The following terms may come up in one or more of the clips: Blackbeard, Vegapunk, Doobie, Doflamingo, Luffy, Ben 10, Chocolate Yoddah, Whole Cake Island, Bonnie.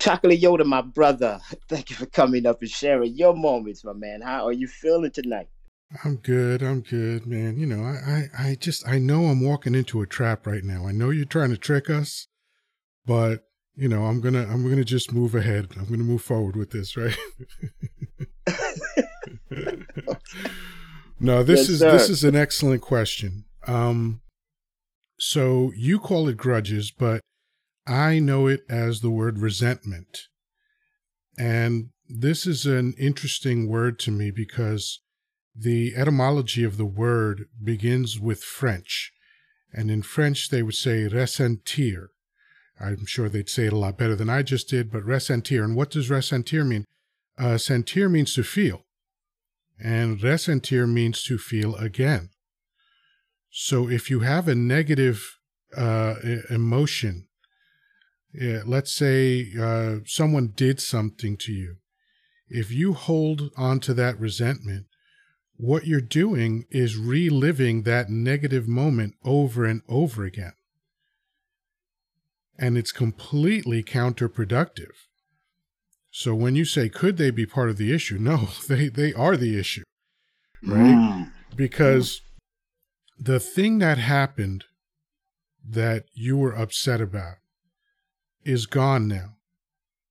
Chocolate Yoddah, my brother, thank you for coming up and sharing your moments, my man. How are you feeling tonight? I'm good, man. You know, I know I'm walking into a trap right now. I know you're trying to trick us, but you know, I'm gonna just move ahead. I'm gonna move forward with this, right? No, this is an excellent question. So you call it grudges, but I know it as the word resentment. And this is an interesting word to me because the etymology of the word begins with French. And in French, they would say ressentir. I'm sure they'd say it a lot better than I just did, but ressentir. And what does ressentir mean? Sentir means to feel. And ressentir means to feel again. So if you have a negative emotion, let's say someone did something to you, if you hold on to that resentment, what you're doing is reliving that negative moment over and over again. And it's completely counterproductive. So when you say, could they be part of the issue? No, they are the issue, right? Mm. Because the thing that happened that you were upset about is gone now.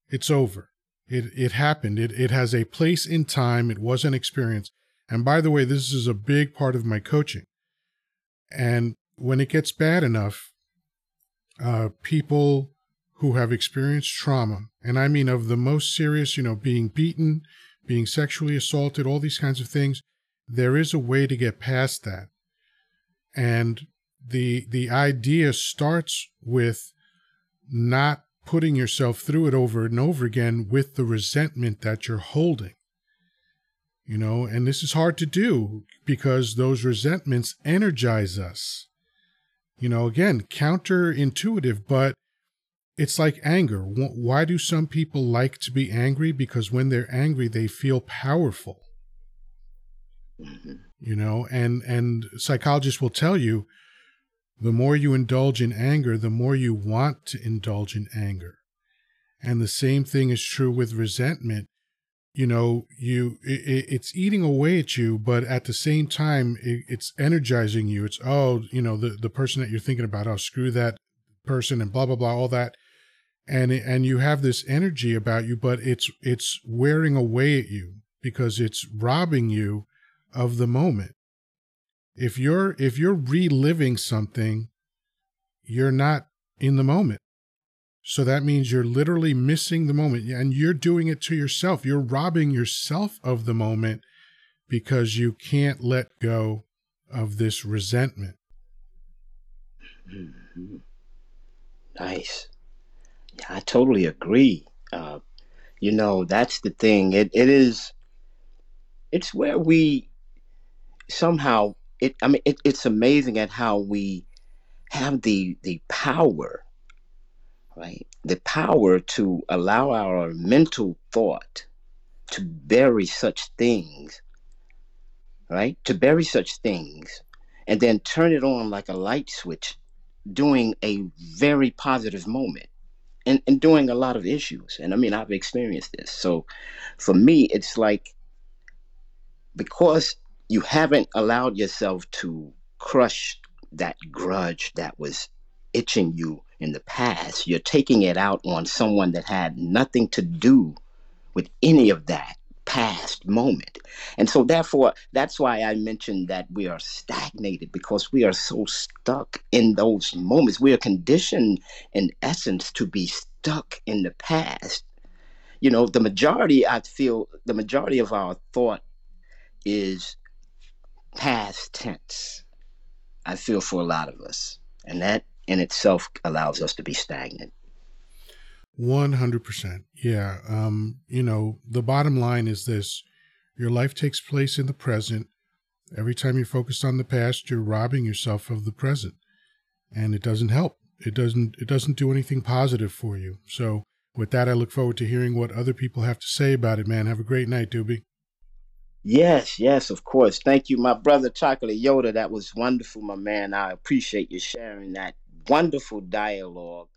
It's over. It happened. It has a place in time. It was an experience. And by the way, this is a big part of my coaching. And when it gets bad enough, people who have experienced trauma, and I mean of the most serious, you know, being beaten, being sexually assaulted, all these kinds of things, there is a way to get past that. And the idea starts with not putting yourself through it over and over again with the resentment that you're holding. You know, and this is hard to do because those resentments energize us. You know, again, counterintuitive, but it's like anger. Why do some people like to be angry? Because when they're angry, they feel powerful. You know, and psychologists will tell you, the more you indulge in anger, the more you want to indulge in anger. And the same thing is true with resentment. You know, it's eating away at you, but at the same time, it's energizing you. It's, oh, you know, the person that you're thinking about, oh, screw that person and blah, blah, blah, all that. And you have this energy about you, but it's wearing away at you because it's robbing you of the moment. If you're reliving something, you're not in the moment. So that means you're literally missing the moment, and you're doing it to yourself. You're robbing yourself of the moment because you can't let go of this resentment. Mm-hmm. Nice. Yeah, I totally agree. You know, that's the thing. It's where we somehow, it's amazing at how we have the power, right? The power to allow our mental thought to bury such things, right? To bury such things and then turn it on like a light switch during a very positive moment and during a lot of issues. And I mean, I've experienced this. So for me, it's like, because you haven't allowed yourself to crush that grudge that was itching you in the past, you're taking it out on someone that had nothing to do with any of that past moment. And so therefore, that's why I mentioned that we are stagnated, because we are so stuck in those moments. We are conditioned in essence to be stuck in the past. You know, the majority of our thought is past tense, I feel, for a lot of us. And that in itself allows us to be stagnant. 100%. Yeah. You know, the bottom line is this: your life takes place in the present. Every time you're focused on the past, you're robbing yourself of the present, and it doesn't help. It doesn't do anything positive for you. So with that, I look forward to hearing what other people have to say about it, man. Have a great night, Doobie. Yes, of course. Thank you, my brother, Chocolate Yoddah. That was wonderful, my man. I appreciate you sharing that wonderful dialogue.